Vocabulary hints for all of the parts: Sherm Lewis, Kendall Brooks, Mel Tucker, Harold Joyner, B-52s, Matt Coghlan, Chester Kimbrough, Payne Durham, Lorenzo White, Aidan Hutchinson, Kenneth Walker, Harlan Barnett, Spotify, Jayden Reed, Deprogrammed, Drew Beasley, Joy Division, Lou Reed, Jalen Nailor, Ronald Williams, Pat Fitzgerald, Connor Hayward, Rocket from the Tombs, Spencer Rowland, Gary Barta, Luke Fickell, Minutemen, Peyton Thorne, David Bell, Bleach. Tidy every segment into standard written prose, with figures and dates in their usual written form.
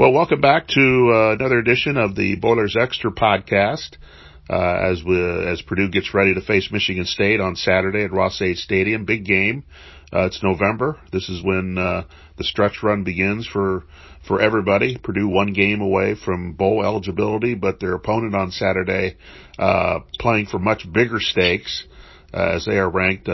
Well, welcome back to another edition of the Boilers Extra podcast as Purdue gets ready to face Michigan State on Saturday at Ross Aid Stadium. Big game. It's November. This is when the stretch run begins for everybody. Purdue one game away from bowl eligibility, but their opponent on Saturday playing for much bigger stakes as they are ranked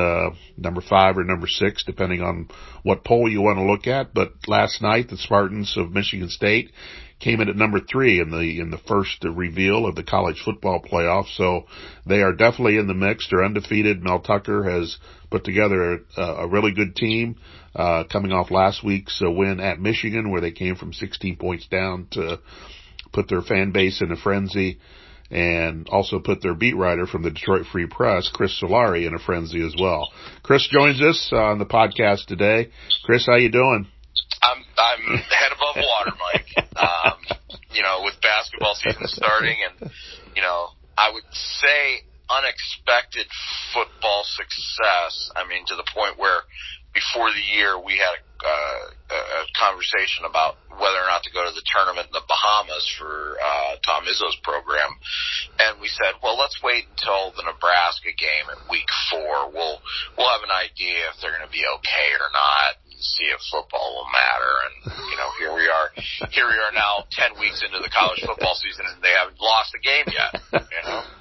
number 5 or number 6, depending on what poll you want to look at. But last night, the Spartans of Michigan State came in at number 3 in the first reveal of the college football playoff. So they are definitely in the mix. They're undefeated. Mel Tucker has put together a really good team, coming off last week's win at Michigan, where they came from 16 points down to put their fan base in a frenzy, and also put their beat writer from the Detroit Free Press, Chris Solari, in a frenzy as well. Chris joins us on the podcast today. Chris, how you doing? I'm head above water, Mike. With basketball season starting, and I would say unexpected football success. I mean, to the point where before the year we had a conversation about whether or not to go to the tournament in the Bahamas for Tom Izzo's program, and we said, well, let's wait until the Nebraska game in week 4. We'll have an idea if they're going to be okay or not, and see if football will matter. And here we are now 10 weeks into the college football season, and they haven't lost a game yet.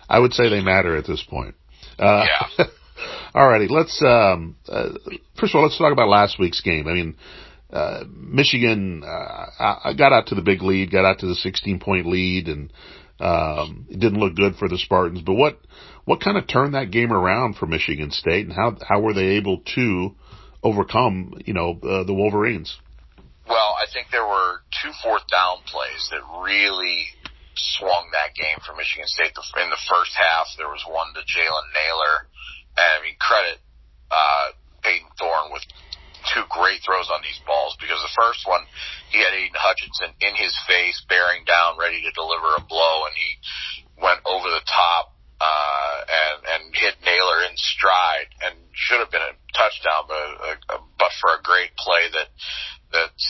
I would say they matter at this point. Yeah. Alrighty, let's, first of all, let's talk about last week's game. I mean, Michigan, I got out to the big lead, got out to the 16-point lead, and, it didn't look good for the Spartans. But what kind of turned that game around for Michigan State, and how were they able to overcome, the Wolverines? Well, I think there were 2 fourth down plays that really swung that game for Michigan State. In the first half, there was one to Jalen Nailor. I mean, credit Peyton Thorne with 2 great throws on these balls, because the first one, he had Aidan Hutchinson in his face, bearing down, ready to deliver a blow, and he went over the top and hit Nailor in stride, and should have been a touchdown, but for a great play that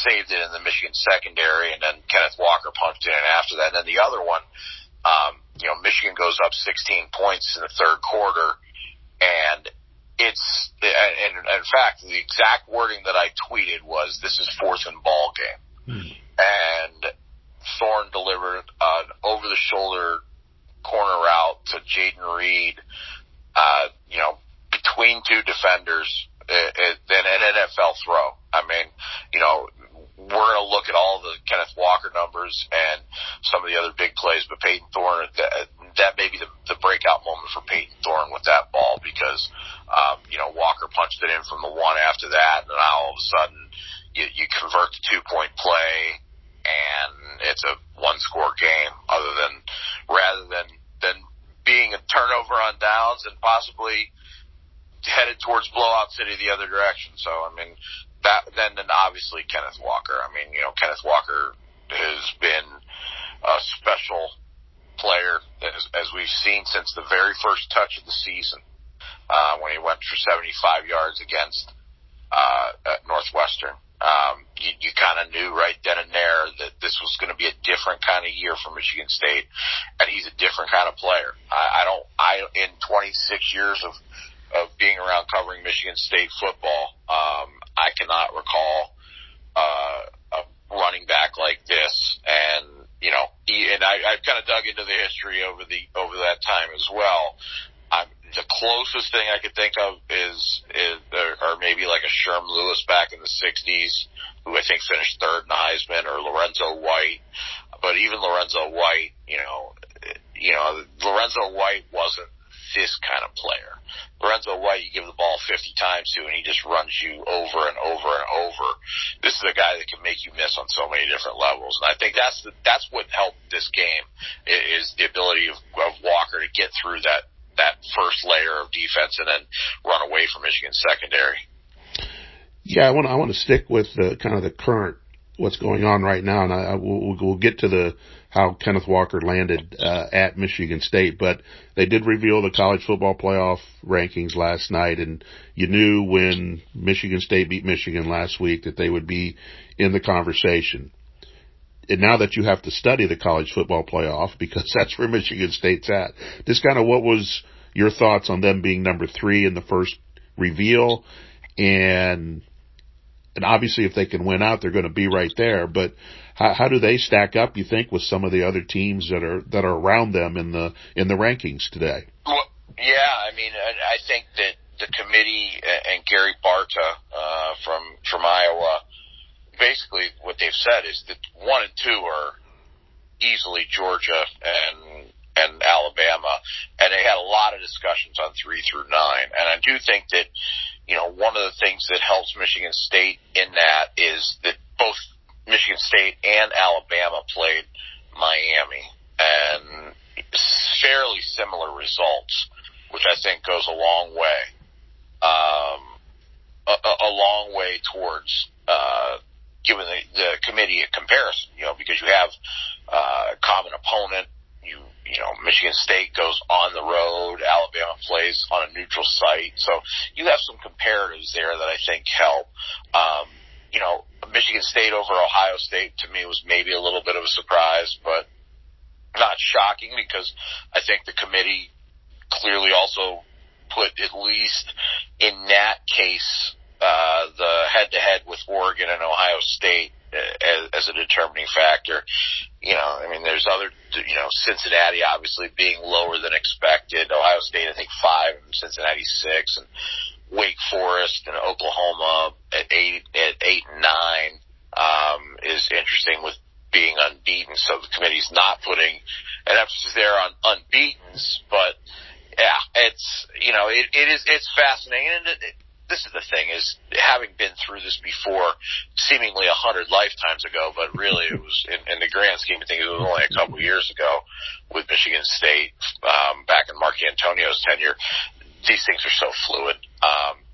saved it in the Michigan secondary, and then Kenneth Walker punched in after that. And then the other one, Michigan goes up 16 points in the third quarter. And it's, and in fact, the exact wording that I tweeted was, this is 4th and ball game. Hmm. And Thorne delivered an over-the-shoulder corner route to Jayden Reed, between 2 defenders, and an NFL throw. I mean, we're going to look at all the Kenneth Walker numbers and some of the other big plays, but Peyton Thorne, that may be the breakout moment for Peyton Thorne with that ball, because, Walker punched it in from the 1 after that, and now all of a sudden you convert the 2-point play, and it's a 1-score game, rather than being a turnover on downs and possibly headed towards blowout city the other direction. So, I mean, then obviously Kenneth Walker. I mean, Kenneth Walker has been a special player, as we've seen since the very first touch of the season, when he went for 75 yards against at Northwestern. You kind of knew right then and there that this was going to be a different kind of year for Michigan State, and he's a different kind of player. In 26 years of being around covering Michigan State football, I cannot recall a running back like this. And I've kind of dug into the history over that time as well. The closest thing I could think of is maybe like a Sherm Lewis back in the 60s, who I think finished 3rd in Heisman, or Lorenzo White. But even Lorenzo White, Lorenzo White wasn't this kind of player. Lorenzo White, you give the ball 50 times to, and he just runs you over and over and over. This is a guy that can make you miss on so many different levels, and I think that's what helped this game, is the ability of Walker to get through that first layer of defense and then run away from Michigan's secondary. Yeah, I want to stick with the kind of the current, what's going on right now, and we'll get to how Kenneth Walker landed at Michigan State. But they did reveal the college football playoff rankings last night, and you knew when Michigan State beat Michigan last week that they would be in the conversation. and now that you have to study the college football playoff because that's where Michigan State's at. Just kind of what was your thoughts on them being number 3 in the first reveal, and obviously if they can win out, they're going to be right there. But how do they stack up, you think, with some of the other teams that are around them in the rankings today? Well, yeah, I mean, I think that the committee and Gary Barta from Iowa, basically what they've said is that 1 and 2 are easily Georgia and Alabama, and they had a lot of discussions on 3 through 9. And I do think that, you know, one of the things that helps Michigan State in that is that both Michigan State and Alabama played Miami, and fairly similar results, which I think goes a long way towards giving the committee a comparison, you know, because you have a common opponent. You know, Michigan State goes on the road, Alabama plays on a neutral site. So you have some comparatives there that I think help. You know, Michigan State over Ohio State to me was maybe a little bit of a surprise, but not shocking because I think the committee clearly also put, at least in that case, the head-to-head with Oregon and Ohio State as a determining factor. You know, I mean, there's other, you know, Cincinnati obviously being lower than expected. Ohio State, I think, 5 and Cincinnati 6, and Wake Forest and Oklahoma at 8 and 9 is interesting with being unbeaten. So the committee's not putting an emphasis there on unbeatens, but yeah, it's, you know, it's fascinating. And this is the thing, is having been through this before, seemingly 100 lifetimes ago, but really it was, in the grand scheme of things, it was only a couple years ago with Michigan State, back in Mark D'Antonio's tenure. These things are so fluid.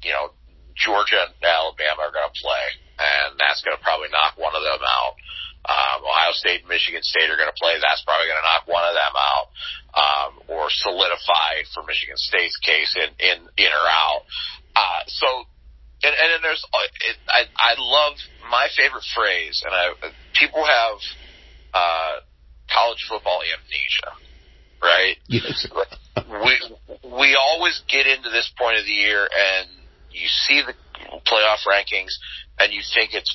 You know, Georgia and Alabama are going to play, and that's going to probably knock one of them out. Ohio State and Michigan State are going to play. That's probably going to knock one of them out, or solidify for Michigan State's case in or out. So, and then there's, I love, my favorite phrase, and people have, college football amnesia, right? Yes. We always get into this point of the year and you see the playoff rankings and you think it's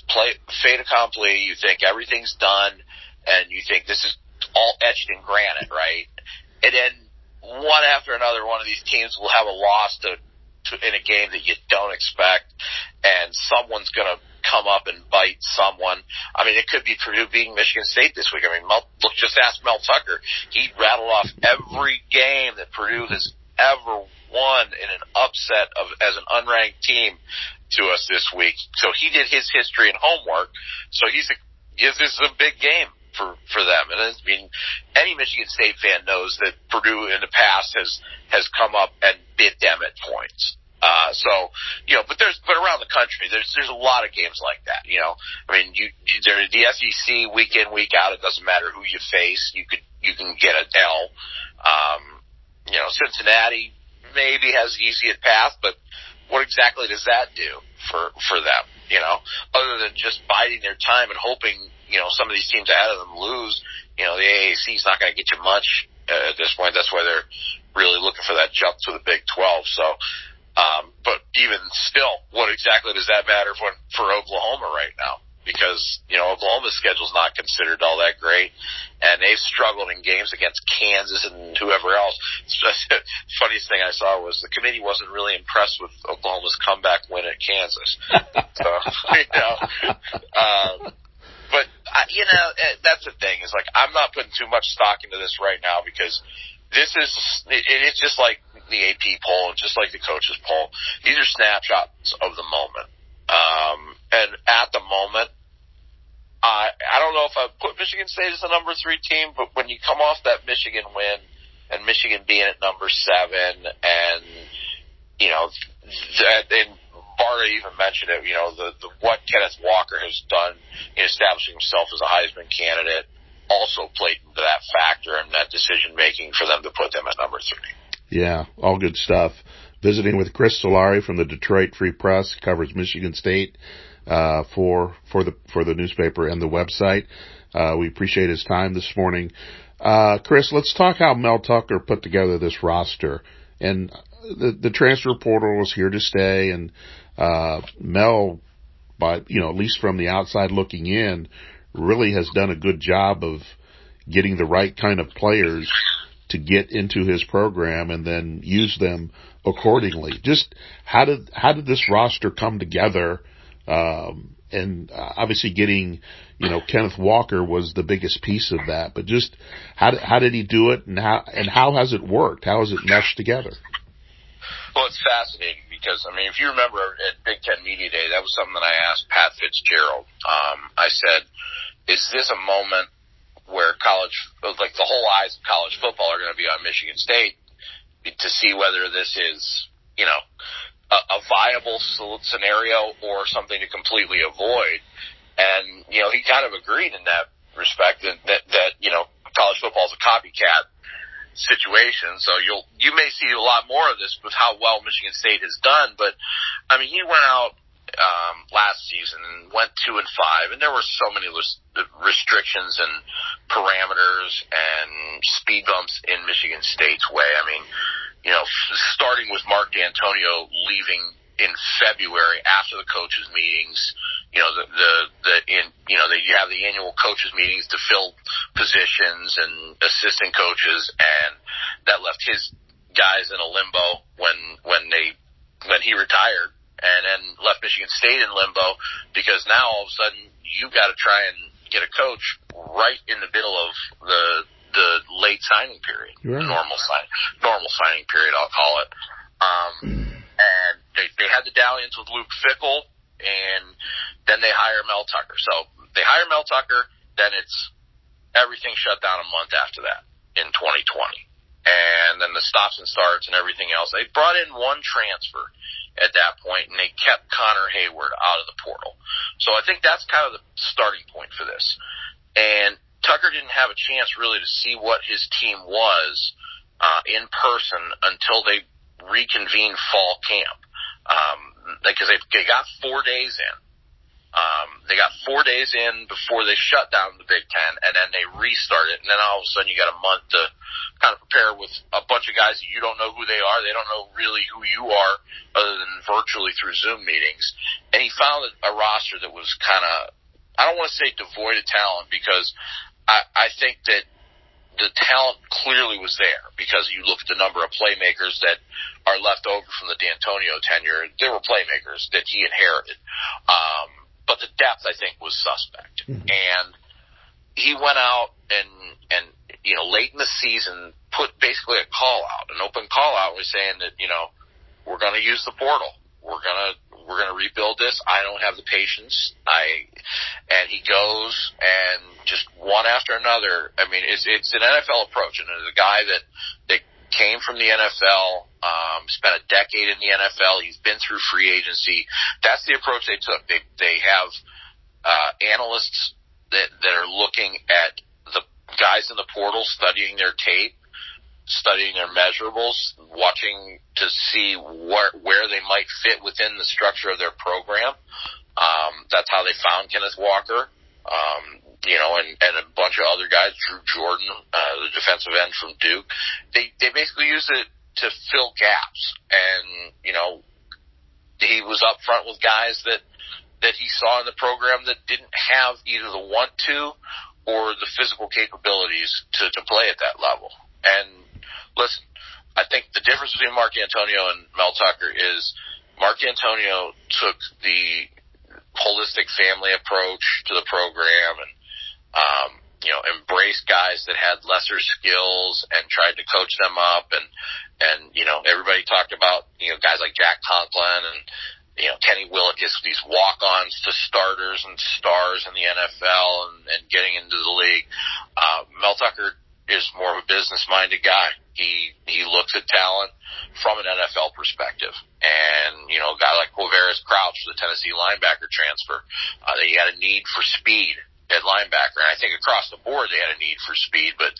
fait accompli, you think everything's done, and you think this is all etched in granite, right? And then one after another, one of these teams will have a loss in a game that you don't expect, and someone's going to come up and bite someone. I mean, it could be Purdue beating Michigan State this week. I mean, look, just ask Mel Tucker. He rattled off every game that Purdue has ever won in an upset as an unranked team to us this week. So he did his history and homework. So this is a big game for them. And I mean, any Michigan State fan knows that Purdue in the past has come up and bit them at points. So, you know, but around the country, there's a lot of games like that, you know. I mean, the SEC week in, week out, it doesn't matter who you face. You can get a Dell. You know, Cincinnati maybe has the easiest path, but what exactly does that do for them, you know, other than just biding their time and hoping, you know, some of these teams ahead of them lose. You know, the AAC is not going to get you much at this point. That's why they're really looking for that jump to the Big 12. So, but even still, what exactly does that matter for Oklahoma right now? Because, you know, Oklahoma's schedule's not considered all that great, and they've struggled in games against Kansas and whoever else. The funniest thing I saw was the committee wasn't really impressed with Oklahoma's comeback win at Kansas. So, you know, but, you know, that's the thing. Is like, I'm not putting too much stock into this right now because it's just like the AP poll and just like the coaches poll. These are snapshots of the moment. And at the moment, I don't know if I put Michigan State as the number 3 team, but when you come off that Michigan win and Michigan being at number 7, and, you know, and Barta even mentioned it, you know, the what Kenneth Walker has done in establishing himself as a Heisman candidate also played into that factor and that decision-making for them to put them at number 3. Yeah, all good stuff. Visiting with Chris Solari from the Detroit Free Press, covers Michigan State for the newspaper and the website. We appreciate his time this morning. Chris, let's talk how Mel Tucker put together this roster. And the transfer portal is here to stay, and Mel, but you know, at least from the outside looking in, really has done a good job of getting the right kind of players to get into his program and then use them accordingly. Just how did this roster come together? And obviously getting, you know, Kenneth Walker was the biggest piece of that, but just how did he do it, and how has it worked? How has it meshed together? Well, it's fascinating because, I mean, if you remember at Big Ten Media Day, that was something that I asked Pat Fitzgerald. I said, is this a moment where college, like the whole eyes of college football are going to be on Michigan State to see whether this is, you know, a viable scenario or something to completely avoid? And, you know, he kind of agreed in that respect that you know, college football is a copycat situation, so you may see a lot more of this with how well Michigan State has done. But I mean, he went out last season and went 2-5, and there were so many restrictions and parameters and speed bumps in Michigan State's way. I mean, you know, starting with Mark D'Antonio leaving in February after the coaches' meetings. You know, you have the annual coaches meetings to fill positions and assistant coaches, and that left his guys in a limbo when he retired, and then left Michigan State in limbo because now all of a sudden you've got to try and get a coach right in the middle of the late signing period, yeah. normal signing period, I'll call it. And they had the dalliance with Luke Fickell, and then they hire Mel Tucker. So they hire Mel Tucker, then it's everything shut down a month after that in 2020. And then the stops and starts and everything else. They brought in one transfer at that point, and they kept Connor Hayward out of the portal. So I think that's kind of the starting point for this. And Tucker didn't have a chance really to see what his team was in person until they reconvened fall camp. Because they got 4 days in. They got 4 days in before they shut down the Big Ten, and then they restarted. And then all of a sudden you got a month to kind of prepare with a bunch of guys that you don't know who they are. They don't know really who you are other than virtually through Zoom meetings. And he found a roster that was kind of, I don't want to say devoid of talent, because I think that the talent clearly was there, because you look at the number of playmakers that are left over from the D'Antonio tenure. There were playmakers that he inherited. But the depth, I think, was suspect. Mm-hmm. And he went out and, you know, late in the season, put basically a call out, an open call out, was saying that, you know, we're going to use the portal. We're going to rebuild this. I don't have the patience. And he goes and just one after another. I mean, it's an NFL approach. And there's a guy that came from the NFL, spent a decade in the NFL. He's been through free agency. That's the approach they took. They have, analysts that are looking at the guys in the portal, studying their tape, studying their measurables, watching to see where they might fit within the structure of their program. That's how they found Kenneth Walker, you know, and a bunch of other guys, Drew Jordan, the defensive end from Duke. They basically used it to fill gaps. And, you know, he was up front with guys that he saw in the program that didn't have either the want to or the physical capabilities to play at that level. And listen, I think the difference between Mark D'Antonio and Mel Tucker is Mark D'Antonio took the holistic family approach to the program and, you know, embraced guys that had lesser skills and tried to coach them up. And, you know, everybody talked about, you know, guys like Jack Conklin and, you know, Kenny Willekes, these walk-ons to starters and stars in the NFL and getting into the league. Mel Tucker is more of a business-minded guy. He looks at talent from an NFL perspective. And, you know, a guy like Quavaris Crouch, the Tennessee linebacker transfer, they had a need for speed at linebacker. And I think across the board they had a need for speed, but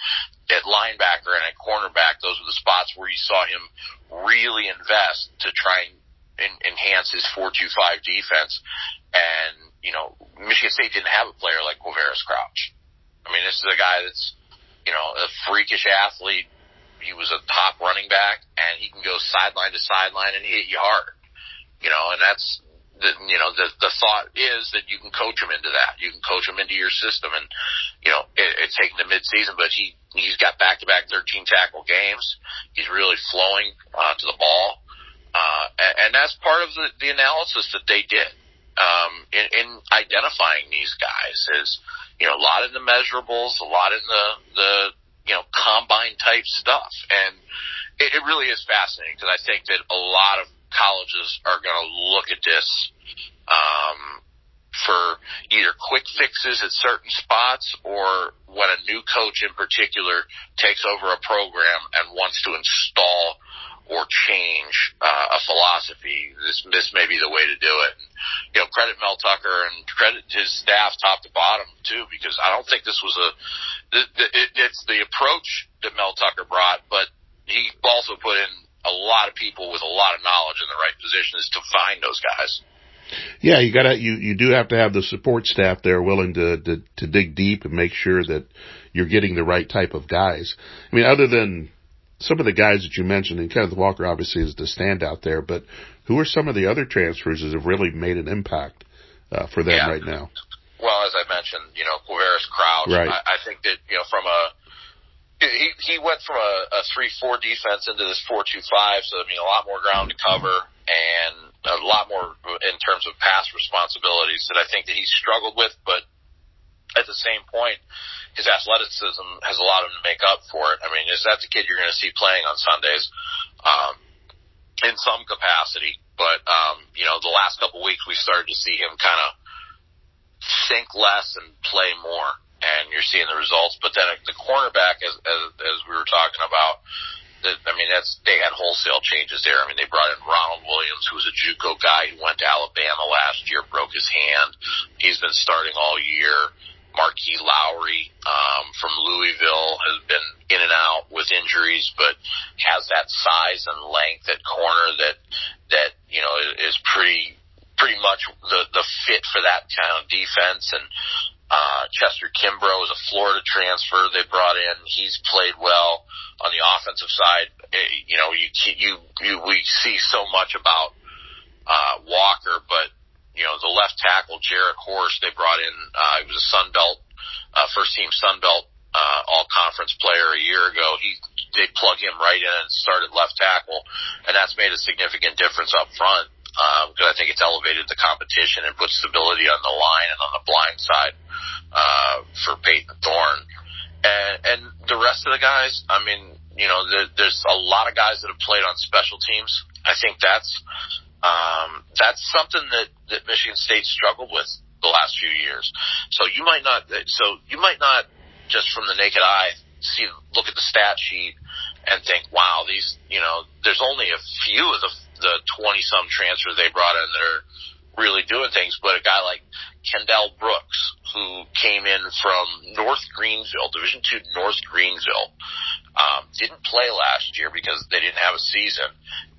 at linebacker and at cornerback, those were the spots where you saw him really invest to try and enhance his 4-2-5 defense. And, you know, Michigan State didn't have a player like Quavaris Crouch. this is a guy that's, you know, a freakish athlete. He was a top running back, and he can go sideline to sideline and hit you hard. You know, and that's, the thought is that you can coach him into that. You can coach him into your system. And, you know, it's taken to midseason, but he's got back-to-back 13 tackle games. He's really flowing to the ball. And that's part of the analysis that they did in identifying these guys is, you know, a lot in the measurables, a lot in the you know, combine-type stuff. And it really is fascinating because I think that a lot of colleges are going to look at this for either quick fixes at certain spots or when a new coach in particular takes over a program and wants to install or change a philosophy. This may be the way to do it. And, you know, credit Mel Tucker and credit his staff top to bottom too, because I don't think this was it's the approach that Mel Tucker brought, but he also put in a lot of people with a lot of knowledge in the right positions to find those guys. Yeah, you do have to have the support staff there willing to dig deep and make sure that you're getting the right type of guys. I mean, other than some of the guys that you mentioned, and Kenneth Walker obviously is the standout there, but who are some of the other transfers that have really made an impact for them right now? Well, as I mentioned, you know, Quavaris Crouch, right. I think that, you know, he went from a 3-4 defense into this 4-2-5, so I mean a lot more ground to cover and a lot more in terms of pass responsibilities that I think that he struggled with, but at the same point, his athleticism has allowed him to make up for it. I mean, is that the kid you're going to see playing on Sundays in some capacity? But, you know, the last couple weeks we started to see him kind of think less and play more. And you're seeing the results, but then the cornerback, as we were talking about, I mean, they had wholesale changes there. I mean, they brought in Ronald Williams, who's a JUCO guy who went to Alabama last year, broke his hand. He's been starting all year. Marqui Lowery from Louisville has been in and out with injuries, but has that size and length at corner that you know is pretty much the fit for that kind of defense. And Chester Kimbrough is a Florida transfer they brought in. He's played well on the offensive side. You know, we see so much about Walker, but you know the left tackle Jarek Horst they brought in. He was a first team Sun Belt all conference player a year ago. They plug him right in and started left tackle, and that's made a significant difference up front. Because I think it's elevated the competition and put stability on the line and on the blind side, for Peyton Thorne. And the rest of the guys, I mean, you know, there's a lot of guys that have played on special teams. I think that's something that Michigan State struggled with the last few years. So you might not just from the naked eye look at the stat sheet and think, wow, these, you know, there's only a few of the 20-some transfers they brought in that are really doing things, but a guy like Kendall Brooks, who came in from North Greenville, Division II North Greenville, didn't play last year because they didn't have a season,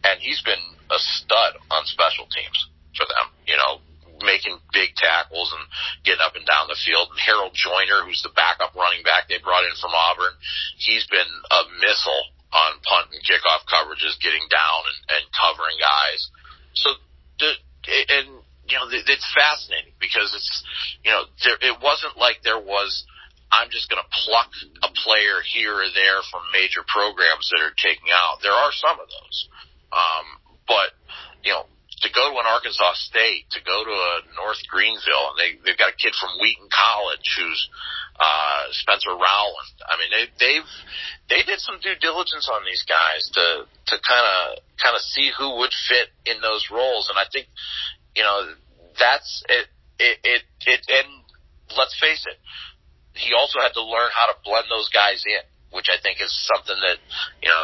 and he's been a stud on special teams for them, you know, making big tackles and getting up and down the field. And Harold Joyner, who's the backup running back they brought in from Auburn, he's been a missile on punt and kickoff coverages, getting down and covering guys. So, it's fascinating because it's, you know, it wasn't like there was, I'm just going to pluck a player here or there from major programs that are taking out. There are some of those. But, you know, to go to an Arkansas State, to go to a North Greenville, and they've got a kid from Wheaton College who's, Spencer Rowland. I mean, they did some due diligence on these guys to kind of see who would fit in those roles. And I think, you know, that's it. And let's face it, he also had to learn how to blend those guys in, which I think is something that, you know,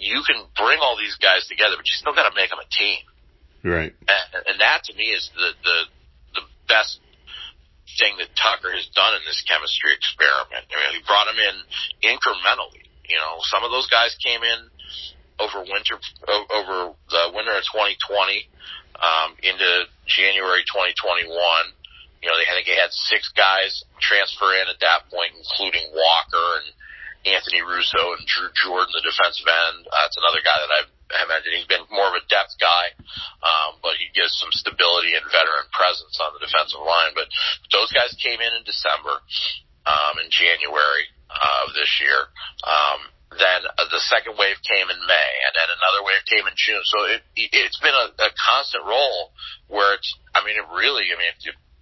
you can bring all these guys together, but you still got to make them a team. Right. And that to me is the best thing that Tucker has done in this chemistry experiment. I mean, he brought him in incrementally. You know, some of those guys came in over the winter of 2020 into January 2021. I think they had six guys transfer in at that point, including Walker and Anthony Russo and Drew Jordan, the defensive end. That's another guy that I imagine he's been more of a depth guy, but he gives some stability and veteran presence on the defensive line. But those guys came in December, in January of this year. Then the second wave came in May, and then another wave came in June. So it's been a constant roll where if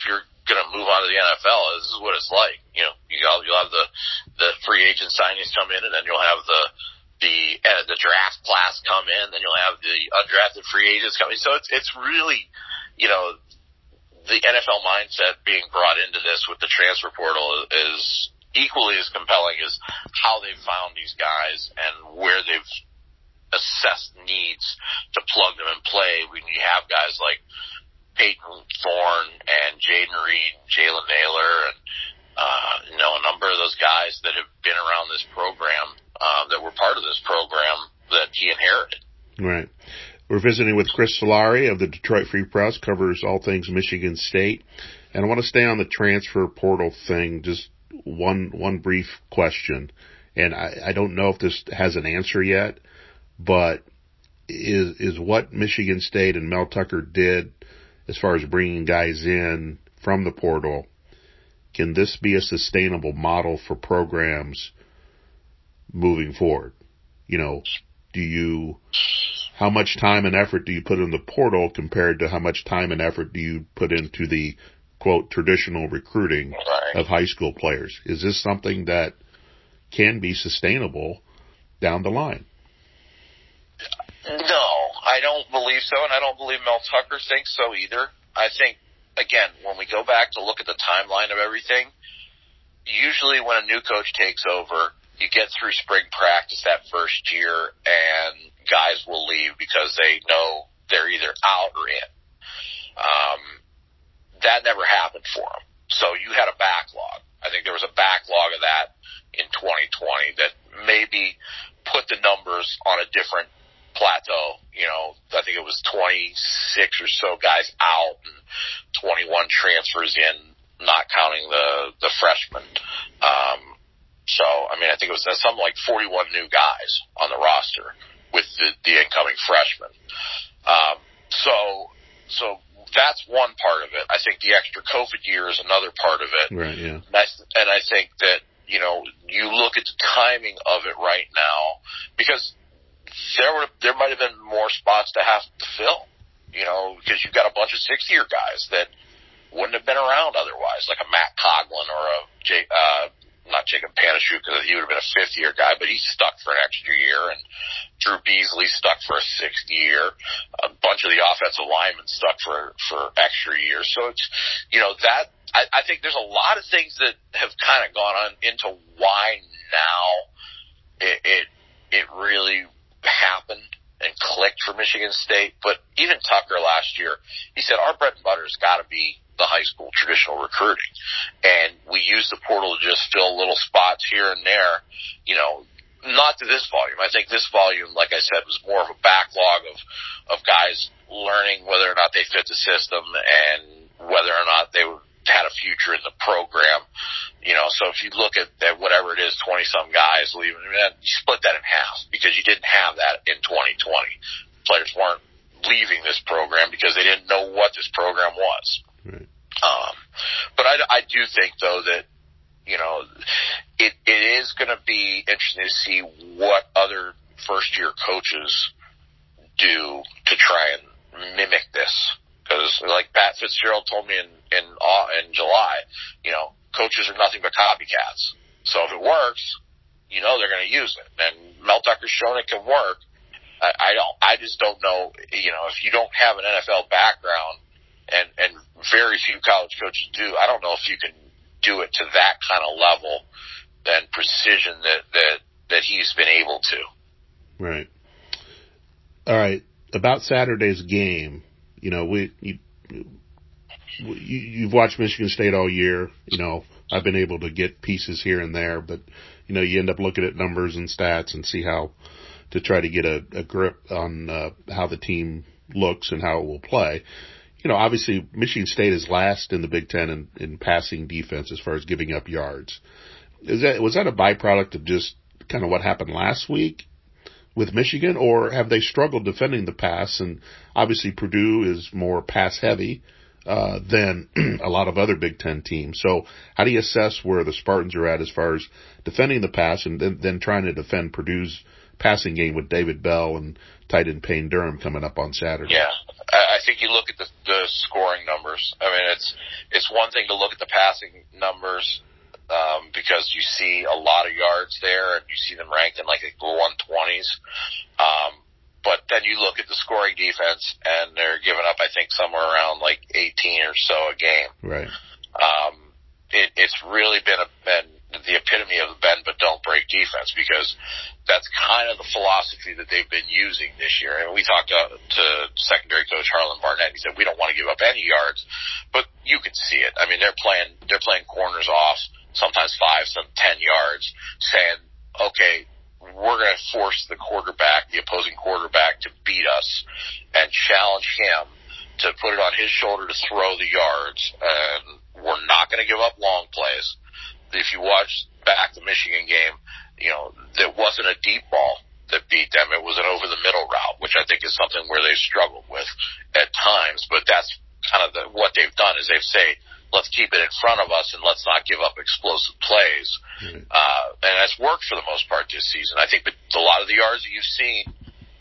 you're going to move on to the NFL, this is what it's like. You'll have the free agent signings come in, and then you'll have the draft class come in, then you'll have the undrafted free agents coming. So it's really, the NFL mindset being brought into this with the transfer portal is equally as compelling as how they've found these guys and where they've assessed needs to plug them and play when you have guys like Peyton Thorne and Jayden Reed, Jalen Nailor, and a number of those guys that have been around this program, that were part of this program that he inherited. Right. We're visiting with Chris Solari of the Detroit Free Press, covers all things Michigan State. And I want to stay on the transfer portal thing, just one brief question. And I don't know if this has an answer yet, but is what Michigan State and Mel Tucker did as far as bringing guys in from the portal, can this be a sustainable model for programs moving forward? How much time and effort do you put in the portal compared to how much time and effort do you put into the, quote, traditional recruiting of high school players? Is this something that can be sustainable down the line? No, I don't believe so, and I don't believe Mel Tucker thinks so either. I think, again, when we go back to look at the timeline of everything, usually when a new coach takes over, you get through spring practice that first year, and guys will leave because they know they're either out or in. That never happened for them. So you had a backlog. I think there was a backlog of that in 2020 that maybe put the numbers on a different plateau. I think it was 26 or so guys out and 21 transfers in, not counting the freshmen. I think it was something like 41 new guys on the roster with the incoming freshmen. So that's one part of it. I think the extra COVID year is another part of it. Right, yeah. And I think that, you look at the timing of it right now because there might have been more spots to have to fill, because you've got a bunch of sixth-year guys that wouldn't have been around otherwise, like a Matt Coghlan or not Jacob Panashuk, because he would have been a fifth-year guy, but he's stuck for an extra year, and Drew Beasley stuck for a sixth year, a bunch of the offensive linemen stuck for extra years. So it's, I think there's a lot of things that have kind of gone on into why now it really happened and clicked for Michigan State. But even Tucker last year, he said our bread and butter has got to be the high school traditional recruiting, and we use the portal to just fill little spots here and there, not to this volume. I think this volume, like I said, was more of a backlog of guys learning whether or not they fit the system and whether or not they had a future in the program. So if you look at whatever it is, 20-some guys leaving, you split that in half because you didn't have that in 2020. Players weren't leaving this program because they didn't know what this program was. Right. But I do think, though, that, it is going to be interesting to see what other first-year coaches do to try and mimic this. Because like Pat Fitzgerald told me in July, coaches are nothing but copycats. So if it works, they're going to use it. And Mel Tucker's shown it can work. I just don't know, if you don't have an NFL background, and very few college coaches do, I don't know if you can do it to that kind of level and precision that he's been able to. Right. All right. About Saturday's game. You've watched Michigan State all year. I've been able to get pieces here and there, but you end up looking at numbers and stats and see how to try to get a grip on how the team looks and how it will play. you know, obviously Michigan State is last in the Big Ten in passing defense as far as giving up yards. Was that a byproduct of just kind of what happened last week with Michigan, or have they struggled defending the pass? And obviously Purdue is more pass heavy than a lot of other Big Ten teams. So how do you assess where the Spartans are at as far as defending the pass and then trying to defend Purdue's passing game with David Bell and tight end Payne Durham coming up on Saturday? Yeah, I think you look at the scoring numbers. I mean, it's one thing to look at the passing numbers because you see a lot of yards there and you see them ranked in like the 120s. But then you look at the scoring defense and they're giving up, I think, somewhere around like 18 or so a game. Right. It's really been the epitome of the bend but don't break defense, because that's kind of the philosophy that they've been using this year. And we talked to secondary coach Harlan Barnett. He said, we don't want to give up any yards, but you can see it. I mean, they're playing corners off, sometimes 5, some 10 yards, saying, okay, we're going to force the opposing quarterback to beat us and challenge him to put it on his shoulder to throw the yards. And we're not going to give up long plays. If you watch back the Michigan game, you know, there wasn't a deep ball that beat them. It was an over the middle route, which I think is something where they've struggled with at times. But that's kind of what they've done, is they've said, let's keep it in front of us and let's not give up explosive plays. Mm-hmm. And that's worked for the most part this season. I think a lot of the yards that you've seen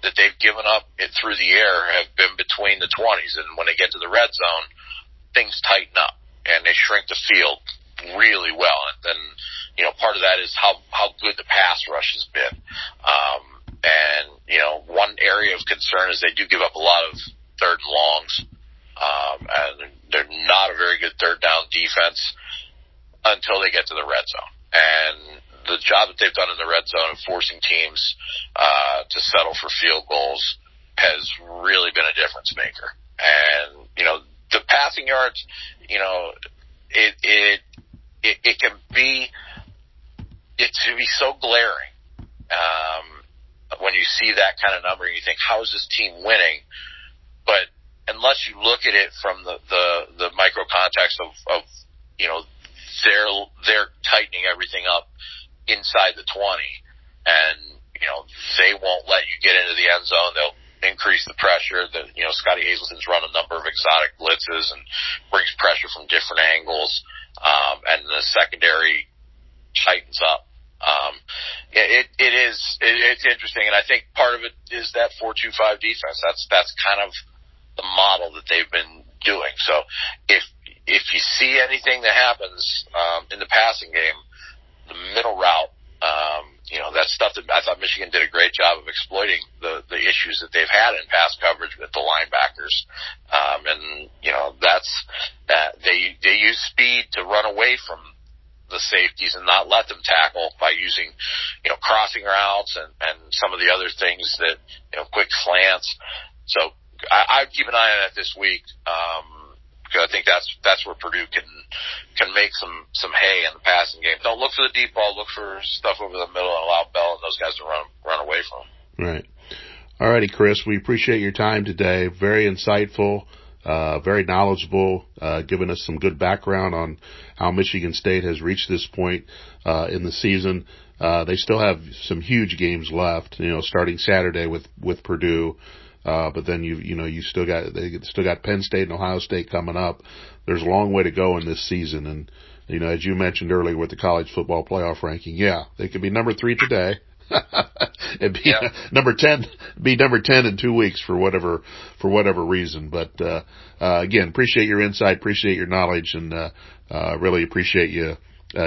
that they've given up through the air have been between the 20s. And when they get to the red zone, things tighten up and they shrink the field really well. And you know, part of that is how good the pass rush has been. And you know, one area of concern is they do give up a lot of third and longs. And they're not a very good third down defense until they get to the red zone. And the job that they've done in the red zone of forcing teams to settle for field goals has really been a difference maker. And you know, the passing yards, you know, it can be, it should be so glaring when you see that kind of number and you think, how is this team winning? But unless you look at it from the micro context of you know, they're tightening everything up inside the 20, and you know, they won't let you get into the end zone. They'll increase the pressure. That, you know, Scotty Hazelton's run a number of exotic blitzes and brings pressure from different angles, and the secondary tightens up. It's interesting, and I think part of it is that 4-2-5 defense. That's kind of the model that they've been doing. So if you see anything that happens in the passing game, the middle route, you know, that stuff that I thought Michigan did a great job of exploiting the issues that they've had in pass coverage with the linebackers. And you know, that's that they use speed to run away from the safeties and not let them tackle by using, you know, crossing routes and some of the other things that, you know, quick slants. So I'd keep an eye on that this week. Because I think that's where Purdue can make some hay in the passing game. Don't look for the deep ball. Look for stuff over the middle and allow Bell and those guys to run away from them. Right. All righty, Chris. We appreciate your time today. Very insightful, very knowledgeable, giving us some good background on how Michigan State has reached this point in the season. They still have some huge games left. You know, starting Saturday with Purdue. But then you still got Penn State and Ohio State coming up. There's a long way to go in this season. And, you know, as you mentioned earlier with the college football playoff ranking, yeah, they could be number 3 today. It'd be number 10 in 2 weeks for whatever reason. But, again, appreciate your insight, appreciate your knowledge, and, really appreciate you,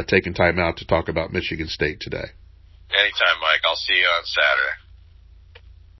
taking time out to talk about Michigan State today. Anytime, Mike. I'll see you on Saturday.